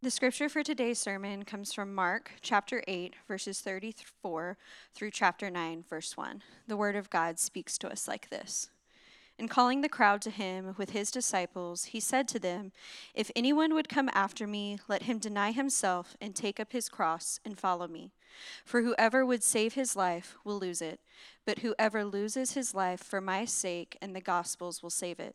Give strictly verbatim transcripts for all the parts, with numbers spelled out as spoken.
The scripture for today's sermon comes from Mark chapter eight, verses thirty-four through chapter nine, verse one. The word of God speaks to us like this. And calling the crowd to him with his disciples, he said to them, "If anyone would come after me, let him deny himself and take up his cross and follow me. For whoever would save his life will lose it, but whoever loses his life for my sake and the gospel's will save it.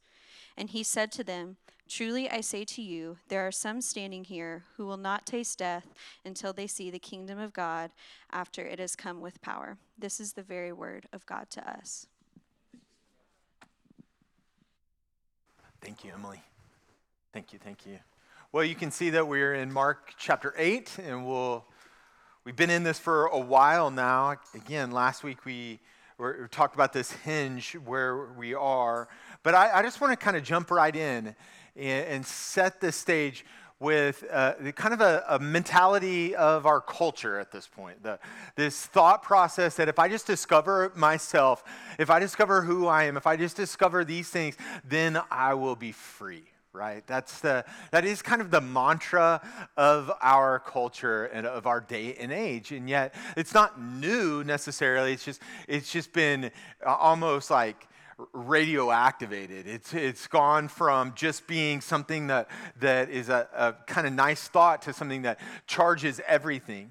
And he said to them, "Truly I say to you, there are some standing here who will not taste death until they see the kingdom of God after it has come with power." This is the very word of God to us. Thank you, Emily. Thank you, thank you. Well, you can see that we're in Mark chapter eight, and we'll, we've been in this for a while now. Again, last week we We talked about this hinge where we are, but I, I just want to kind of jump right in and, and set the stage with uh, the kind of a, a mentality of our culture at this point. The, this thought process that if I just discover myself, if I discover who I am, if I just discover these things, then I will be free. Right? That's the that is kind of the mantra of our culture and of our day and age, and yet it's not new necessarily. It's just it's just been almost like radioactivated. It's it's gone from just being something that that is a, a kind of nice thought to something that charges everything.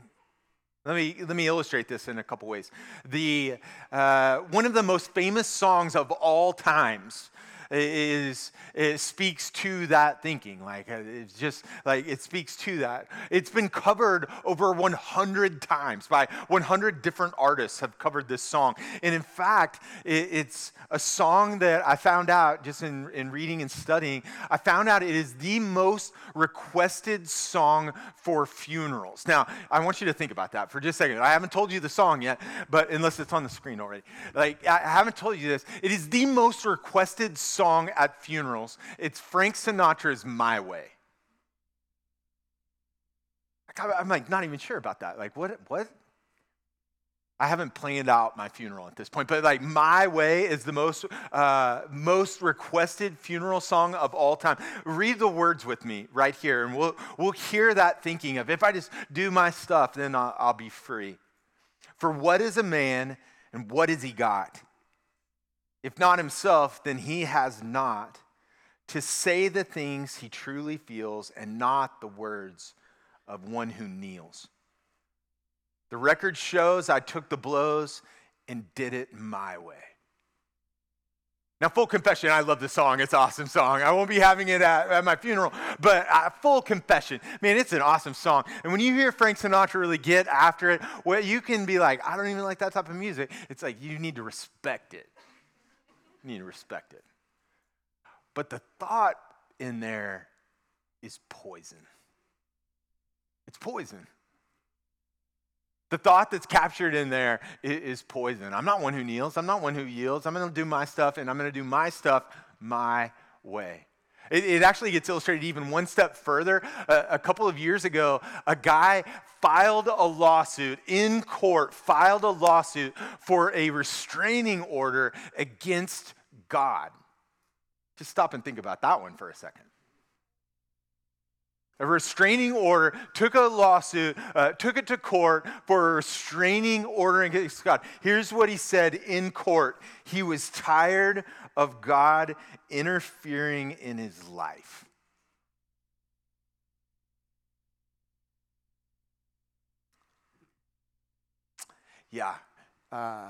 Let me let me illustrate this in a couple ways. The uh, one of the most famous songs of all times. Is it speaks to that thinking, like it's just like it speaks to that. It's been covered over one hundred times by one hundred different artists have covered this song, and in fact, it, it's a song that I found out just in, in reading and studying. I found out it is the most requested song for funerals. Now, I want you to think about that for just a second. I haven't told you the song yet, but unless it's on the screen already, like I haven't told you this. It is the most requested song. song at funerals. It's Frank Sinatra's "My Way." I'm like not even sure about that. Like what? What? I haven't planned out my funeral at this point, but like "My Way" is the most uh, most requested funeral song of all time. Read the words with me right here, and we'll we'll hear that thinking of if I just do my stuff, then I'll, I'll be free. For what is a man, and what has he got? If not himself, then he has not to say the things he truly feels and not the words of one who kneels. The record shows I took the blows and did it my way. Now, full confession, I love this song. It's an awesome song. I won't be having it at, at my funeral, but uh, full confession, man, it's an awesome song. And when you hear Frank Sinatra really get after it, well, you can be like, I don't even like that type of music. It's like you need to respect it. You need to respect it. But the thought in there is poison. It's poison. The thought that's captured in there is poison. I'm not one who kneels. I'm not one who yields. I'm going to do my stuff, and I'm going to do my stuff my way. It, it actually gets illustrated even one step further. Uh, a couple of years ago, a guy filed a lawsuit in court, filed a lawsuit for a restraining order against God. Just stop and think about that one for a second. A restraining order, took a lawsuit, uh, took it to court for a restraining order against God. Here's what he said in court. He was tired of God interfering in his life. Yeah, uh,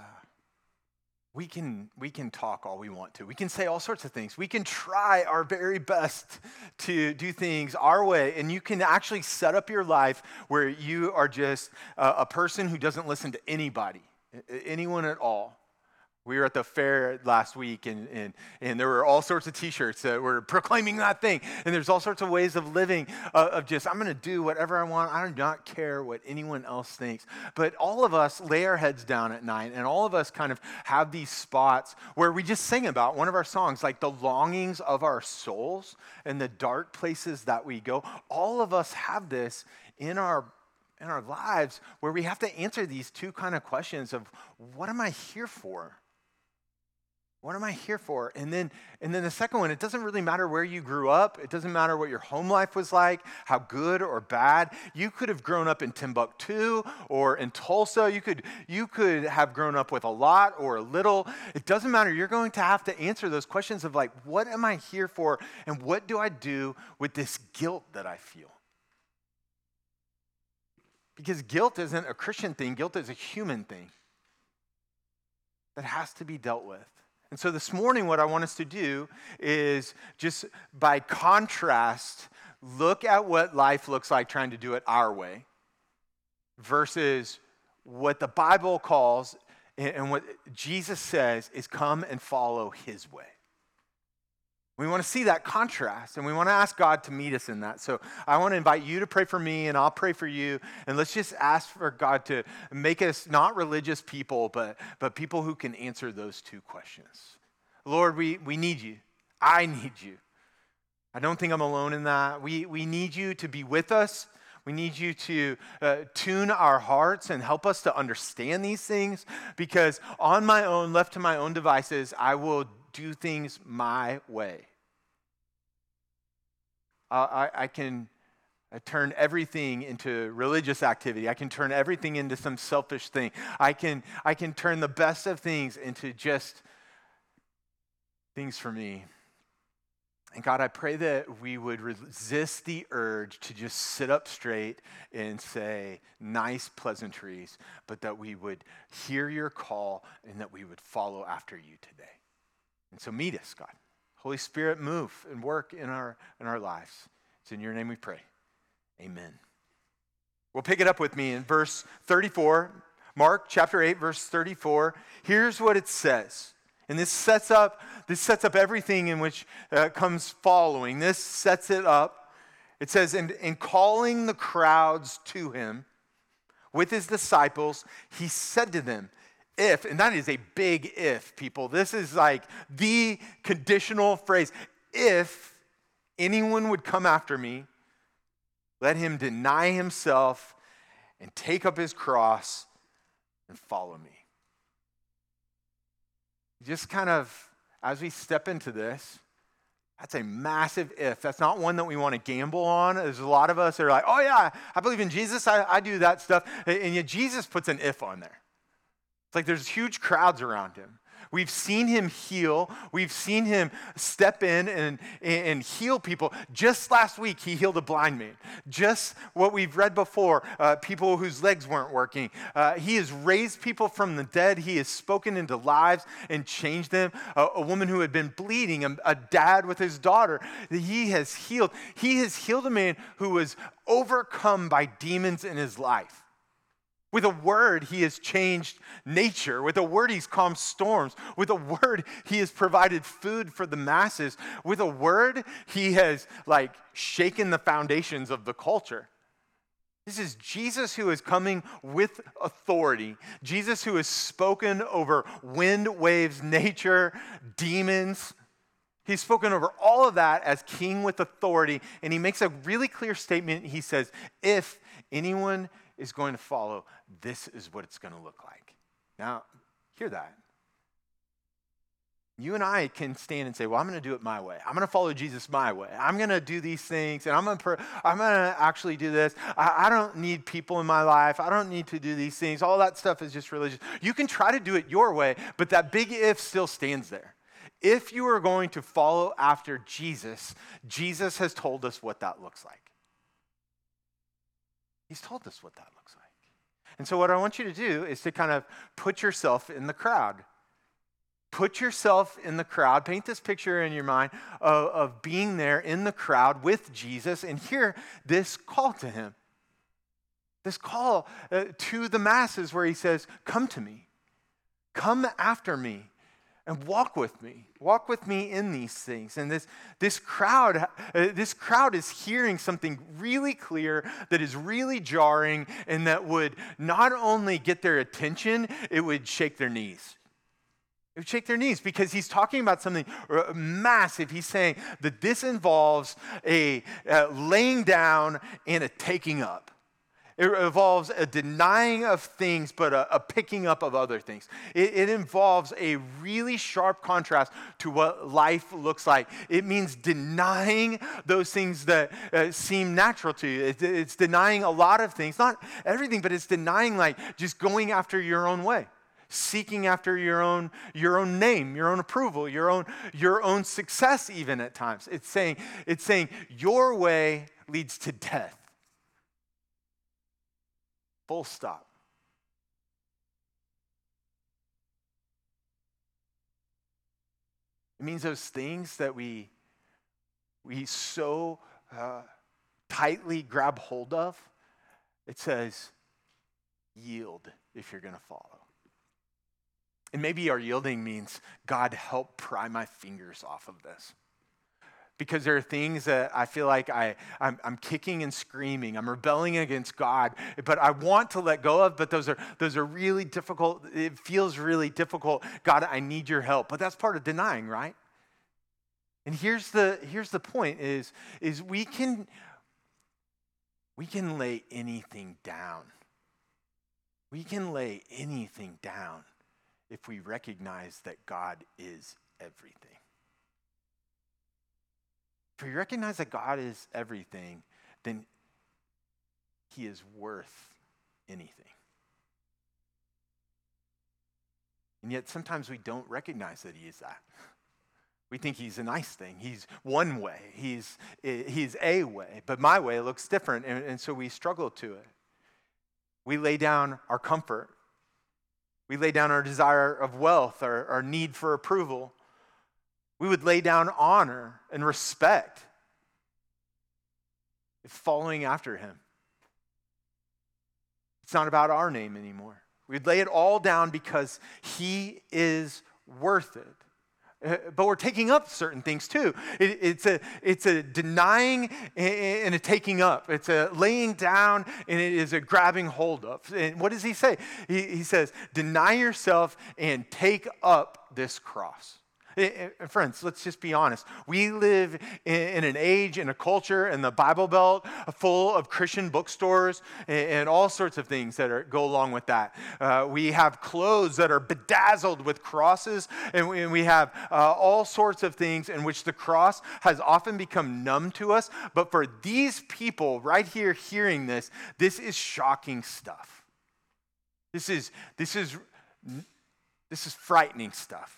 we can we can talk all we want to. We can say all sorts of things. We can try our very best to do things our way, and you can actually set up your life where you are just a, a person who doesn't listen to anybody, anyone at all. We were at the fair last week, and, and, and there were all sorts of T-shirts that were proclaiming that thing. And there's all sorts of ways of living, uh, of just, I'm going to do whatever I want. I do not care what anyone else thinks. But all of us lay our heads down at night, and all of us kind of have these spots where we just sing about one of our songs, like the longings of our souls and the dark places that we go. All of us have this in our in our lives where we have to answer these two kind of questions of, what am I here for? What am I here for? And then and then the second one, it doesn't really matter where you grew up. It doesn't matter what your home life was like, how good or bad. You could have grown up in Timbuktu or in Tulsa. You could, you could have grown up with a lot or a little. It doesn't matter. You're going to have to answer those questions of like, what am I here for? And what do I do with this guilt that I feel? Because guilt isn't a Christian thing. Guilt is a human thing that has to be dealt with. And so this morning, what I want us to do is just by contrast, look at what life looks like trying to do it our way versus what the Bible calls and what Jesus says is come and follow his way. We want to see that contrast, and we want to ask God to meet us in that. So I want to invite you to pray for me, and I'll pray for you. And let's just ask for God to make us not religious people, but, but people who can answer those two questions. Lord, we, we need you. I need you. I don't think I'm alone in that. We, we need you to be with us. We need you to uh, tune our hearts and help us to understand these things, because on my own, left to my own devices, I will do things my way. Uh, I, I can I turn everything into religious activity. I can turn everything into some selfish thing. I can I can turn the best of things into just things for me. And God, I pray that we would resist the urge to just sit up straight and say nice pleasantries, but that we would hear your call and that we would follow after you today. And so meet us, God. Holy Spirit, move and work in our in our lives. It's in your name we pray. Amen. We'll pick it up with me in verse thirty-four, Mark chapter eight, verse thirty-four. Here's what it says. And this sets up, this sets up everything in which uh, comes following. This sets it up. It says, and in calling the crowds to him with his disciples, he said to them, if, and that is a big if, people. This is like the conditional phrase. If anyone would come after me, let him deny himself and take up his cross and follow me. Just kind of, as we step into this, that's a massive if. That's not one that we want to gamble on. There's a lot of us that are like, oh yeah, I believe in Jesus. I, I do that stuff. And yet Jesus puts an if on there. It's like there's huge crowds around him. We've seen him heal. We've seen him step in and, and heal people. Just last week, he healed a blind man. Just what we've read before, uh, people whose legs weren't working. Uh, he has raised people from the dead. He has spoken into lives and changed them. A, a woman who had been bleeding, a, a dad with his daughter, he has healed. He has healed a man who was overcome by demons in his life. With a word, he has changed nature. With a word, he's calmed storms. With a word, he has provided food for the masses. With a word, he has, like, shaken the foundations of the culture. This is Jesus who is coming with authority. Jesus who has spoken over wind, waves, nature, demons. He's spoken over all of that as king with authority. And he makes a really clear statement. He says, if anyone is going to follow, this is what it's going to look like. Now, hear that. You and I can stand and say, well, I'm going to do it my way. I'm going to follow Jesus my way. I'm going to do these things, and I'm going to, per- I'm going to actually do this. I-, I don't need people in my life. I don't need to do these things. All that stuff is just religious. You can try to do it your way, but that big if still stands there. If you are going to follow after Jesus, Jesus has told us what that looks like. He's told us what that looks like. And so what I want you to do is to kind of put yourself in the crowd. Put yourself in the crowd. Paint this picture in your mind of, of being there in the crowd with Jesus and hear this call to him. This call uh, to the masses where he says, come to me. Come after me. and walk with me. Walk with me in these things. And this, this crowd, uh, this crowd is hearing something really clear that is really jarring and that would not only get their attention, it would shake their knees. It would shake their knees because he's talking about something massive. He's saying that this involves a uh, laying down and a taking up. It involves a denying of things, but a, a picking up of other things. It, it involves a really sharp contrast to what life looks like. It means denying those things that uh, seem natural to you. It, it's denying a lot of things, not everything, but it's denying like just going after your own way, seeking after your own your own name, your own approval, your own your own success. Even at times, it's saying it's saying your way leads to death. Full stop. It means those things that we we so uh, tightly grab hold of. It says, yield if you're going to follow. And maybe our yielding means, God, help pry my fingers off of this. Because there are things that I feel like I, I'm, I'm kicking and screaming. I'm rebelling against God, but I want to let go of, but those are those are really difficult. It feels really difficult. God, I need your help. But that's part of denying, right? And here's the here's the point is, is we can we can lay anything down. We can lay anything down if we recognize that God is everything. If we recognize that God is everything, then he is worth anything. And yet sometimes we don't recognize that he is that. We think he's a nice thing. He's one way. He's, he's a way. But my way looks different, and, and so we struggle to it. We lay down our comfort. We lay down our desire of wealth, our, our need for approval. We would lay down honor and respect if following after him. It's not about our name anymore. We'd lay it all down because he is worth it. But we're taking up certain things too. It, it's, a, it's a denying and a taking up. It's a laying down and it is a grabbing hold of. And what does he say? He, he says, deny yourself and take up this cross. And friends, let's just be honest. We live in an age, in a culture, in the Bible Belt, full of Christian bookstores and all sorts of things that are, go along with that. Uh, we have clothes that are bedazzled with crosses, and we, and we have uh, all sorts of things in which the cross has often become numb to us. But for these people right here hearing this, this is shocking stuff. This is this is this is frightening stuff.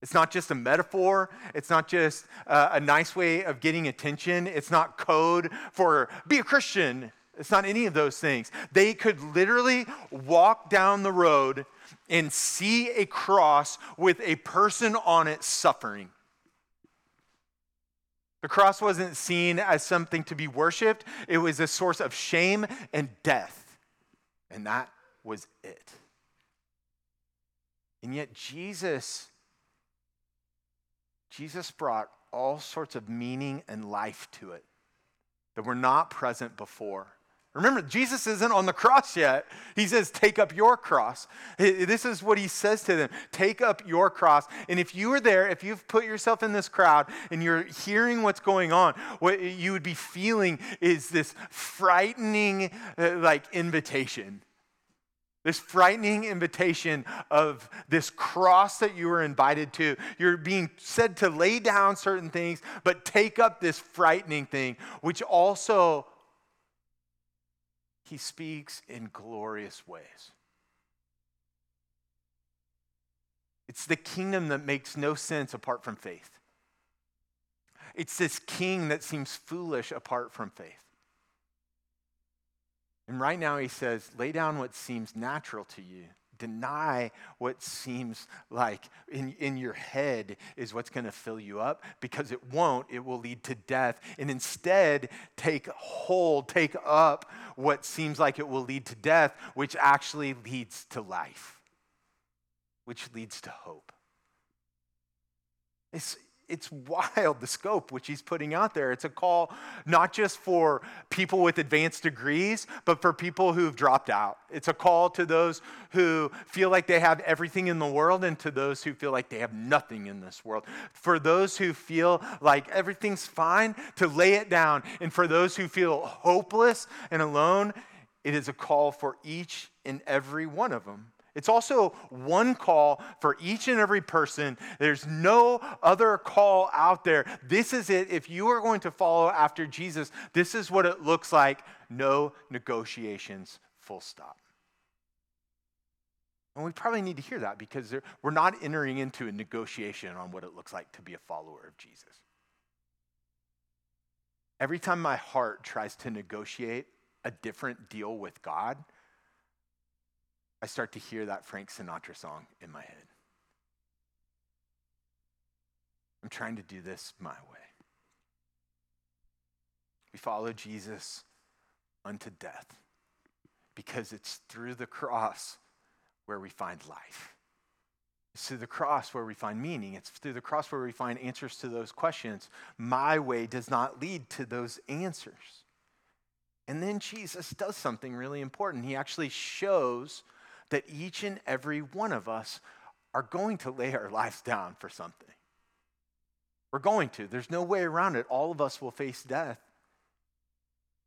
It's not just a metaphor. It's not just uh, a nice way of getting attention. It's not code for be a Christian. It's not any of those things. They could literally walk down the road and see a cross with a person on it suffering. The cross wasn't seen as something to be worshiped. It was a source of shame and death. And that was it. And yet Jesus... Jesus brought all sorts of meaning and life to it that were not present before. Remember, Jesus isn't on the cross yet. He says, take up your cross. This is what he says to them. Take up your cross. And if you were there, if you've put yourself in this crowd and you're hearing what's going on, what you would be feeling is this frightening, uh, like, invitation. This frightening invitation of this cross that you were invited to. You're being said to lay down certain things, but take up this frightening thing, which also he speaks in glorious ways. It's the kingdom that makes no sense apart from faith. It's this king that seems foolish apart from faith. And right now he says, lay down what seems natural to you. Deny what seems like in, in your head is what's going to fill you up, because it won't. It will lead to death. And instead, take hold, take up what seems like it will lead to death, which actually leads to life, which leads to hope. It's, it's wild, the scope which he's putting out there. It's a call not just for people with advanced degrees, but for people who've dropped out. It's a call to those who feel like they have everything in the world and to those who feel like they have nothing in this world. For those who feel like everything's fine, to lay it down. And for those who feel hopeless and alone, it is a call for each and every one of them. It's also one call for each and every person. There's no other call out there. This is it. If you are going to follow after Jesus, this is what it looks like. No negotiations, full stop. And we probably need to hear that because we're not entering into a negotiation on what it looks like to be a follower of Jesus. Every time my heart tries to negotiate a different deal with God, I start to hear that Frank Sinatra song in my head. I'm trying to do this my way. We follow Jesus unto death because it's through the cross where we find life. It's through the cross where we find meaning. It's through the cross where we find answers to those questions. My way does not lead to those answers. And then Jesus does something really important. He actually shows that each and every one of us are going to lay our lives down for something. We're going to. There's no way around it. All of us will face death.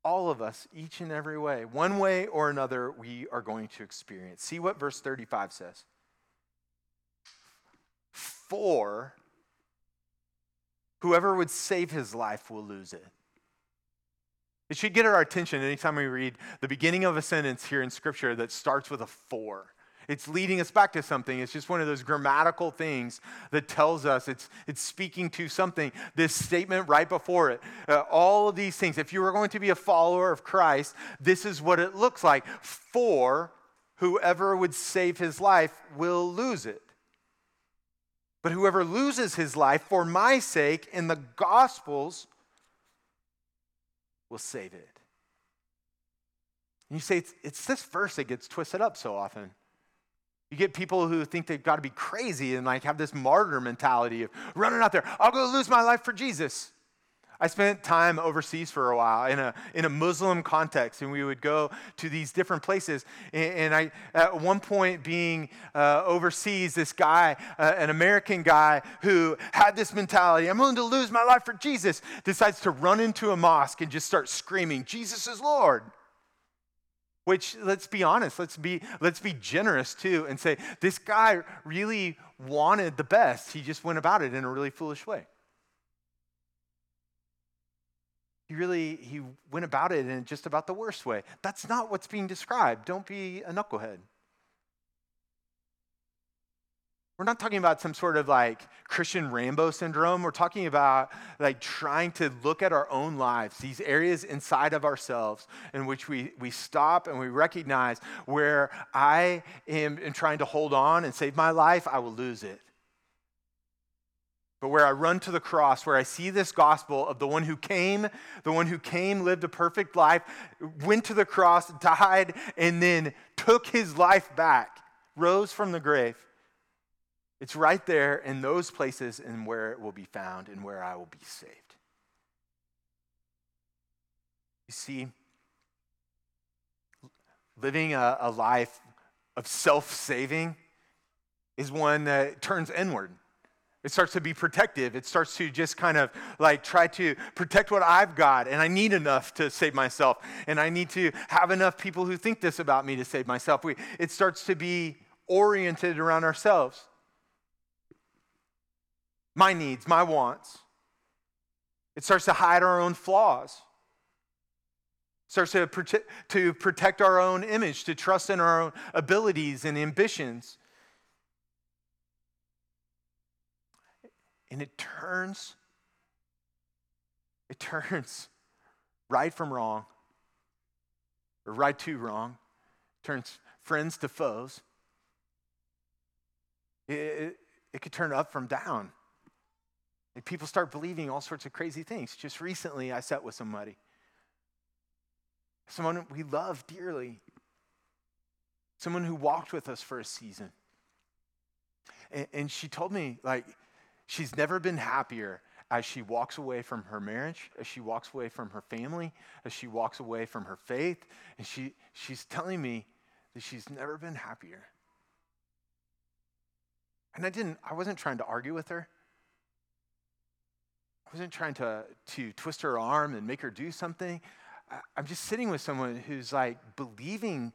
All of us, each and every way. One way or another, we are going to experience. See what verse thirty-five says. For whoever would save his life will lose it. It should get our attention anytime we read the beginning of a sentence here in Scripture that starts with a for. It's leading us back to something. It's just one of those grammatical things that tells us it's, it's speaking to something. This statement right before it, uh, all of these things. If you were going to be a follower of Christ, this is what it looks like. For whoever would save his life will lose it. But whoever loses his life for my sake in the Gospels will save it. And you say, it's, it's this verse that gets twisted up so often. You get people who think they've got to be crazy and like have this martyr mentality of running out there, I'll go lose my life for Jesus. I spent time overseas for a while in a in a Muslim context, and we would go to these different places. And, and I, at one point being uh, overseas, this guy, uh, an American guy who had this mentality, I'm willing to lose my life for Jesus, decides to run into a mosque and just start screaming, Jesus is Lord. Which, let's be honest, let's be let's be generous too and say, this guy really wanted the best. He just went about it in a really foolish way. He really, he went about it in just about the worst way. That's not what's being described. Don't be a knucklehead. We're not talking about some sort of like Christian Rambo syndrome. We're talking about like trying to look at our own lives, these areas inside of ourselves in which we, we stop and we recognize where I am, am trying to hold on and save my life, I will lose it. But where I run to the cross, where I see this gospel of the one who came, the one who came, lived a perfect life, went to the cross, died, and then took his life back, rose from the grave. It's right there in those places and where it will be found and where I will be saved. You see, living a, a life of self-saving is one that turns inward. It starts to be protective. It starts to just kind of like try to protect what I've got, and I need enough to save myself, and I need to have enough people who think this about me to save myself. We, it starts to be oriented around ourselves. My needs, my wants. It starts to hide our own flaws. It starts to, prote- to protect our own image, to trust in our own abilities and ambitions. And it turns, it turns right from wrong, or right to wrong, it turns friends to foes. It, it, it could turn up from down. And people start believing all sorts of crazy things. Just recently, I sat with somebody, someone we love dearly, someone who walked with us for a season. And, and she told me, like, She's never been happier as she walks away from her marriage, as she walks away from her family, as she walks away from her faith. And she she's telling me that she's never been happier. And I didn't, I wasn't trying to argue with her. I wasn't trying to, to twist her arm and make her do something. I, I'm just sitting with someone who's like believing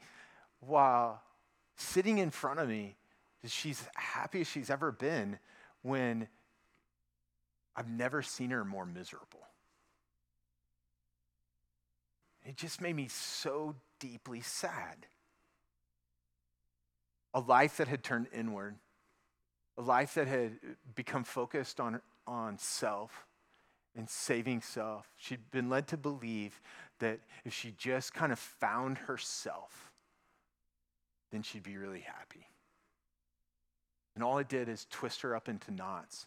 while sitting in front of me that she's happy as she's ever been when I've never seen her more miserable. It just made me so deeply sad. A life that had turned inward, a life that had become focused on, on self and saving self. She'd been led to believe that if she just kind of found herself, then she'd be really happy. And all it did is twist her up into knots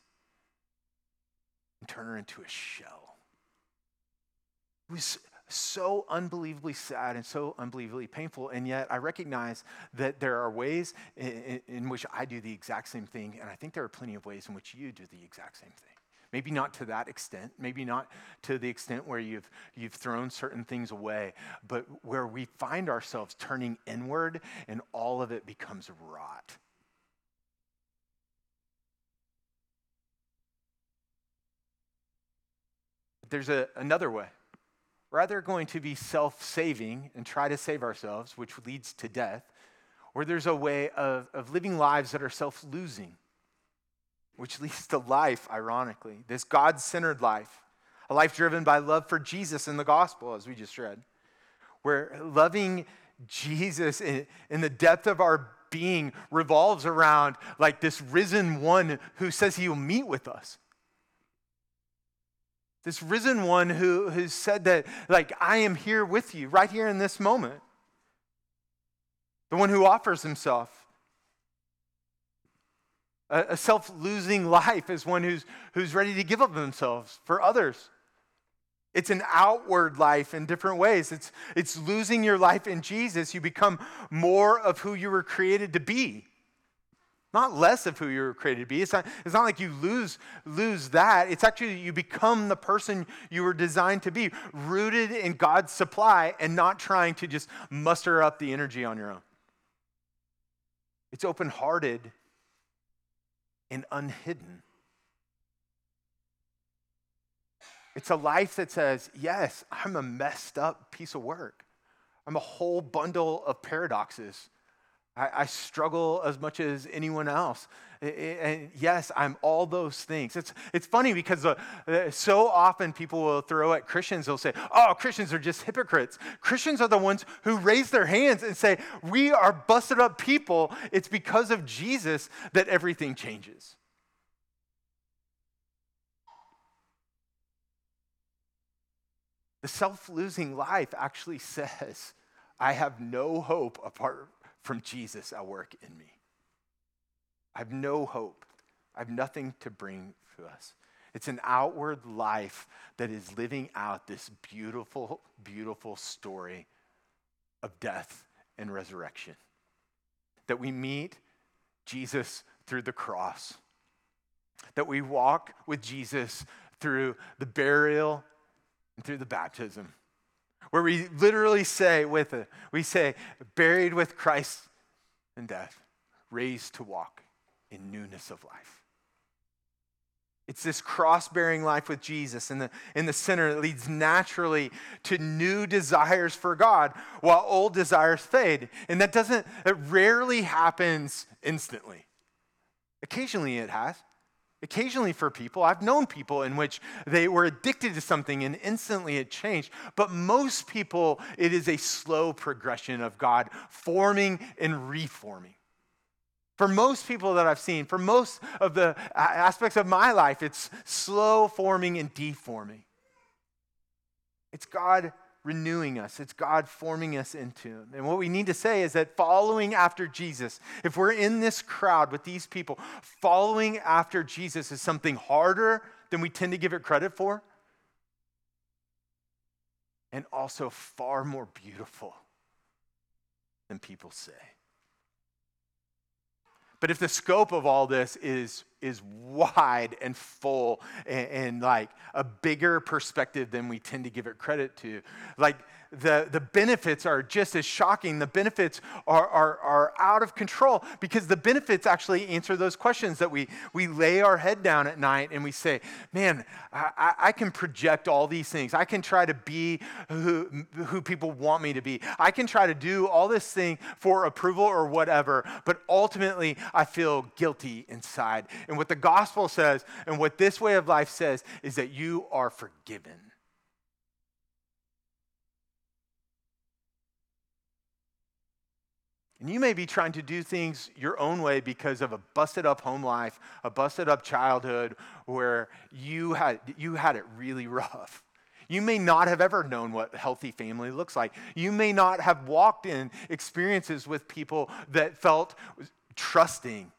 and turn her into a shell. It was so unbelievably sad and so unbelievably painful, and yet I recognize that there are ways in, in, in which I do the exact same thing, and I think there are plenty of ways in which you do the exact same thing. Maybe not to that extent, maybe not to the extent where you've you've thrown certain things away, but where we find ourselves turning inward and all of it becomes rot. There's a, another way. We're either going to be self-saving and try to save ourselves, which leads to death, or there's a way of, of living lives that are self-losing, which leads to life, ironically, this God-centered life, a life driven by love for Jesus and the gospel, as we just read, where loving Jesus in, in the depth of our being revolves around like this risen one who says he will meet with us. This risen one who has said that, like, I am here with you, right here in this moment. The one who offers himself. A, a self-losing life is one who's, who's ready to give up themselves for others. It's an outward life in different ways. It's, it's losing your life in Jesus. You become more of who you were created to be. Not less of who you were created to be. It's not, it's not like you lose, lose that. It's actually you become the person you were designed to be, rooted in God's supply and not trying to just muster up the energy on your own. It's open-hearted and unhidden. It's a life that says, yes, I'm a messed up piece of work. I'm a whole bundle of paradoxes. I struggle as much as anyone else. And yes, I'm all those things. It's it's funny because so often people will throw at Christians, they'll say, oh, Christians are just hypocrites. Christians are the ones who raise their hands and say, we are busted up people. It's because of Jesus that everything changes. The self-losing life actually says, I have no hope apart from Jesus at work in me. I have no hope. I have nothing to bring to us. It's an outward life that is living out this beautiful, beautiful story of death and resurrection. That we meet Jesus through the cross. That we walk with Jesus through the burial and through the baptism. Where we literally say with it, we say, buried with Christ in death, raised to walk in newness of life. It's this cross-bearing life with Jesus in the, in the center that leads naturally to new desires for God while old desires fade. And that doesn't, it rarely happens instantly. Occasionally it has. Occasionally for people, I've known people in which they were addicted to something and instantly it changed. But most people, it is a slow progression of God forming and reforming. For most people that I've seen, for most of the aspects of my life, it's slow forming and deforming. It's God renewing us. It's God forming us into him. And what we need to say is that following after Jesus, if we're in this crowd with these people, following after Jesus is something harder than we tend to give it credit for, and also far more beautiful than people say. But if the scope of all this is is wide and full and, and like a bigger perspective than we tend to give it credit to. Like the, the benefits are just as shocking. The benefits are, are, are out of control, because the benefits actually answer those questions that we, we lay our head down at night and we say, man, I, I can project all these things. I can try to be who, who people want me to be. I can try to do all this thing for approval or whatever, but ultimately I feel guilty inside. And what the gospel says and what this way of life says is that you are forgiven. And you may be trying to do things your own way because of a busted up home life, a busted up childhood where you had you had it really rough. You may not have ever known what healthy family looks like. You may not have walked in experiences with people that felt trusting.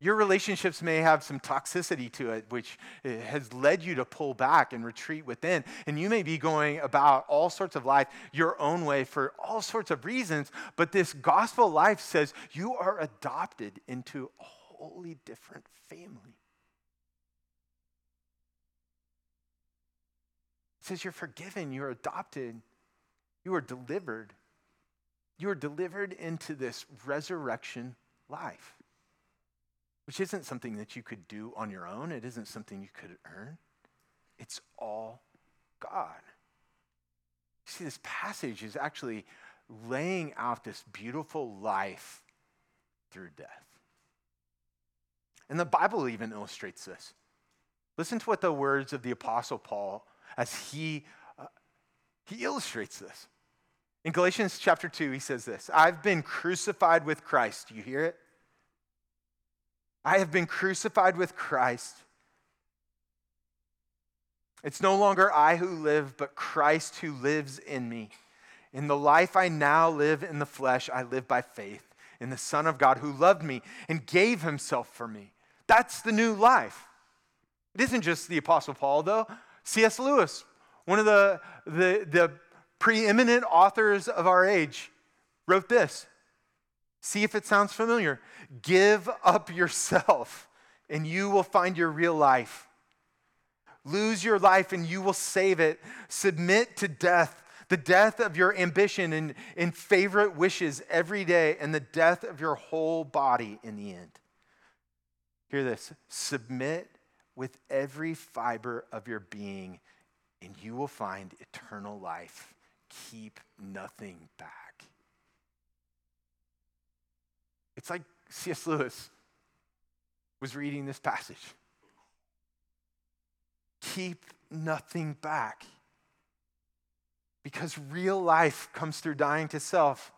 Your relationships may have some toxicity to it, which has led you to pull back and retreat within. And you may be going about all sorts of life your own way for all sorts of reasons, but this gospel life says you are adopted into a wholly different family. It says you're forgiven, you're adopted, you are delivered. You are delivered into this resurrection life, which isn't something that you could do on your own. It isn't something you could earn. It's all God. See, this passage is actually laying out this beautiful life through death. And the Bible even illustrates this. Listen to what the words of the Apostle Paul, as he, uh, he illustrates this. In Galatians chapter two, he says this, I've been crucified with Christ. Do you hear it? I have been crucified with Christ. It's no longer I who live, but Christ who lives in me. In the life I now live in the flesh, I live by faith in the Son of God who loved me and gave himself for me. That's the new life. It isn't just the Apostle Paul, though. C S Lewis, one of the, the, the preeminent authors of our age, wrote this. See if it sounds familiar. Give up yourself and you will find your real life. Lose your life and you will save it. Submit to death, the death of your ambition and, and favorite wishes every day, and the death of your whole body in the end. Hear this. Submit with every fiber of your being and you will find eternal life. Keep nothing back. It's like C S Lewis was reading this passage. Keep nothing back. Because real life comes through dying to self.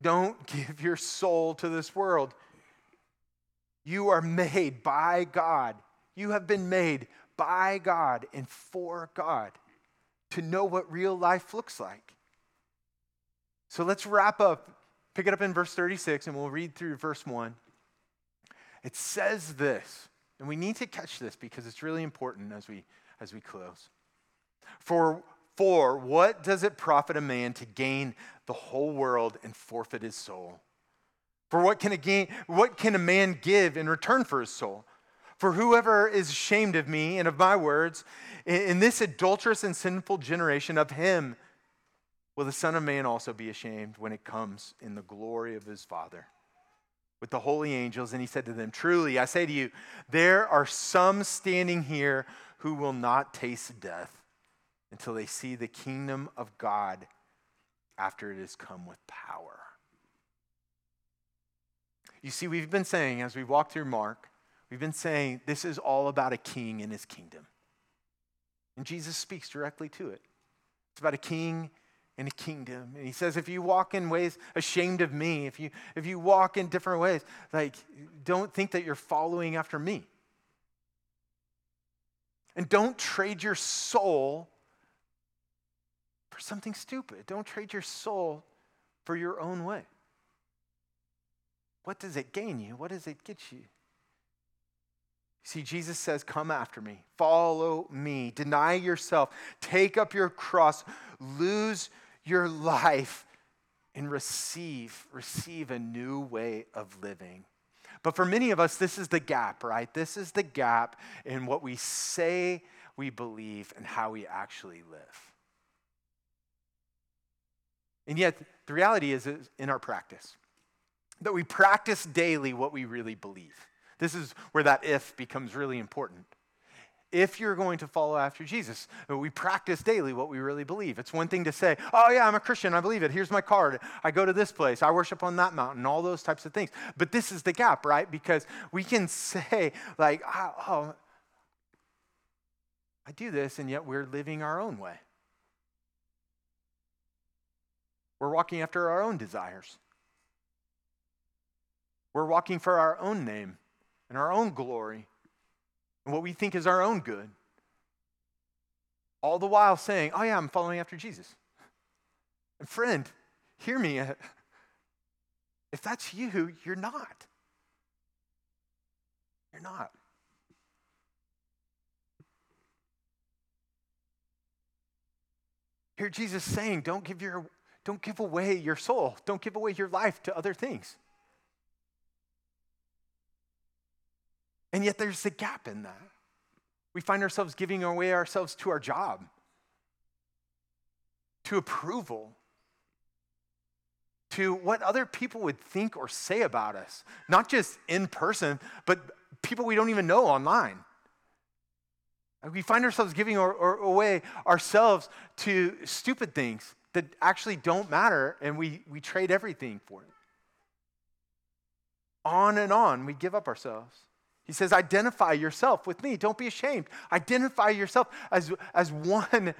Don't give your soul to this world. You are made by God. You have been made by God and for God to know what real life looks like. So let's wrap up. Pick it up in verse thirty-six, and we'll read through verse one. It says this, and we need to catch this because it's really important as we as we close. For, for what does it profit a man to gain the whole world and forfeit his soul? For what can a gain, what can a man give in return for his soul? For whoever is ashamed of me and of my words, in, in this adulterous and sinful generation, of him will the Son of Man also be ashamed when it comes in the glory of his Father with the holy angels? And he said to them, truly, I say to you, there are some standing here who will not taste death until they see the kingdom of God after it has come with power. You see, we've been saying, as we walk through Mark, we've been saying this is all about a king and his kingdom. And Jesus speaks directly to it. It's about a king in a kingdom. And he says, if you walk in ways ashamed of me, if you if you walk in different ways, like, don't think that you're following after me. And don't trade your soul for something stupid. Don't trade your soul for your own way. What does it gain you? What does it get you? See, Jesus says, come after me, follow me, deny yourself, take up your cross, lose your life and receive, receive a new way of living. But for many of us, this is the gap, right? This is the gap in what we say we believe and how we actually live. And yet, the reality is, is in our practice, that we practice daily what we really believe. This is where that if becomes really important. If you're going to follow after Jesus, we practice daily what we really believe. It's one thing to say, oh yeah, I'm a Christian, I believe it, here's my card, I go to this place, I worship on that mountain, all those types of things. But this is the gap, right? Because we can say like, oh, I do this, and yet we're living our own way. We're walking after our own desires. We're walking for our own name and our own glory, and what we think is our own good, all the while saying, oh yeah, I'm following after Jesus. And friend, hear me. If that's you, you're not. You're not. Hear Jesus saying, don't give your, don't give away your soul. Don't give away your life to other things. And yet there's a gap in that. We find ourselves giving away ourselves to our job, to approval, to what other people would think or say about us, not just in person, but people we don't even know online. We find ourselves giving or, or away ourselves to stupid things that actually don't matter, and we, we trade everything for it. On and on, we give up ourselves. He says, identify yourself with me. Don't be ashamed. Identify yourself as, as one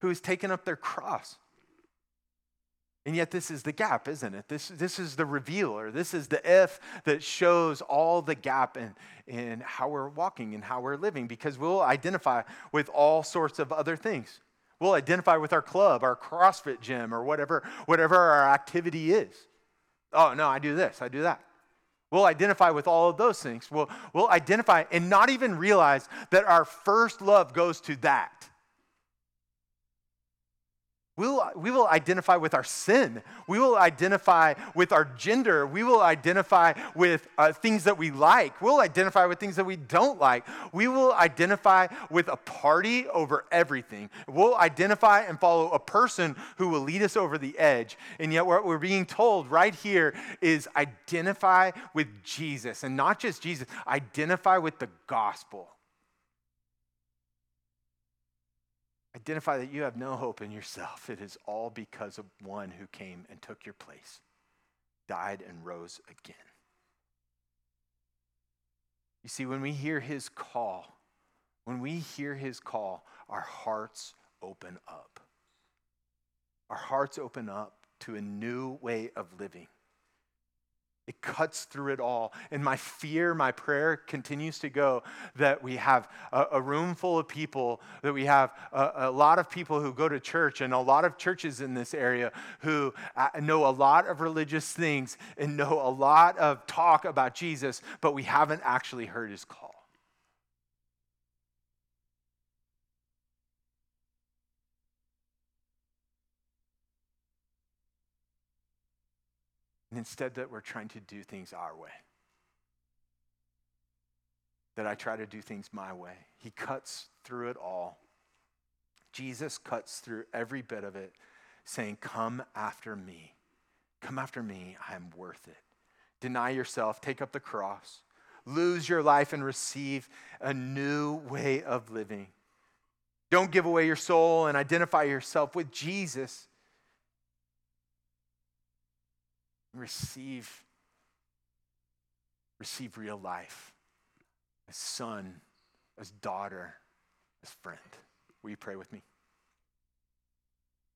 who has taken up their cross. And yet this is the gap, isn't it? This, this is the revealer. This is the if that shows all the gap in, in how we're walking and how we're living, because we'll identify with all sorts of other things. We'll identify with our club, our CrossFit gym, or whatever, whatever our activity is. Oh, no, I do this. I do that. We'll identify with all of those things. We'll, we'll identify and not even realize that our first love goes to that. We'll, we will identify with our sin. We will identify with our gender. We will identify with uh, things that we like. We'll identify with things that we don't like. We will identify with a party over everything. We'll identify and follow a person who will lead us over the edge. And yet what we're being told right here is identify with Jesus. And not just Jesus, identify with the gospel. Identify that you have no hope in yourself. It is all because of one who came and took your place, died and rose again. You see, when we hear his call, when we hear his call, our hearts open up. Our hearts open up to a new way of living. It cuts through it all. And my fear, my prayer continues to go that we have a, a room full of people, that we have a, a lot of people who go to church and a lot of churches in this area who know a lot of religious things and know a lot of talk about Jesus, but we haven't actually heard his call. And instead that we're trying to do things our way. That I try to do things my way. He cuts through it all. Jesus cuts through every bit of it, saying, come after me. Come after me, I am worth it. Deny yourself, take up the cross, lose your life and receive a new way of living. Don't give away your soul and identify yourself with Jesus. Receive, receive real life as son, as daughter, as friend. Will you pray with me?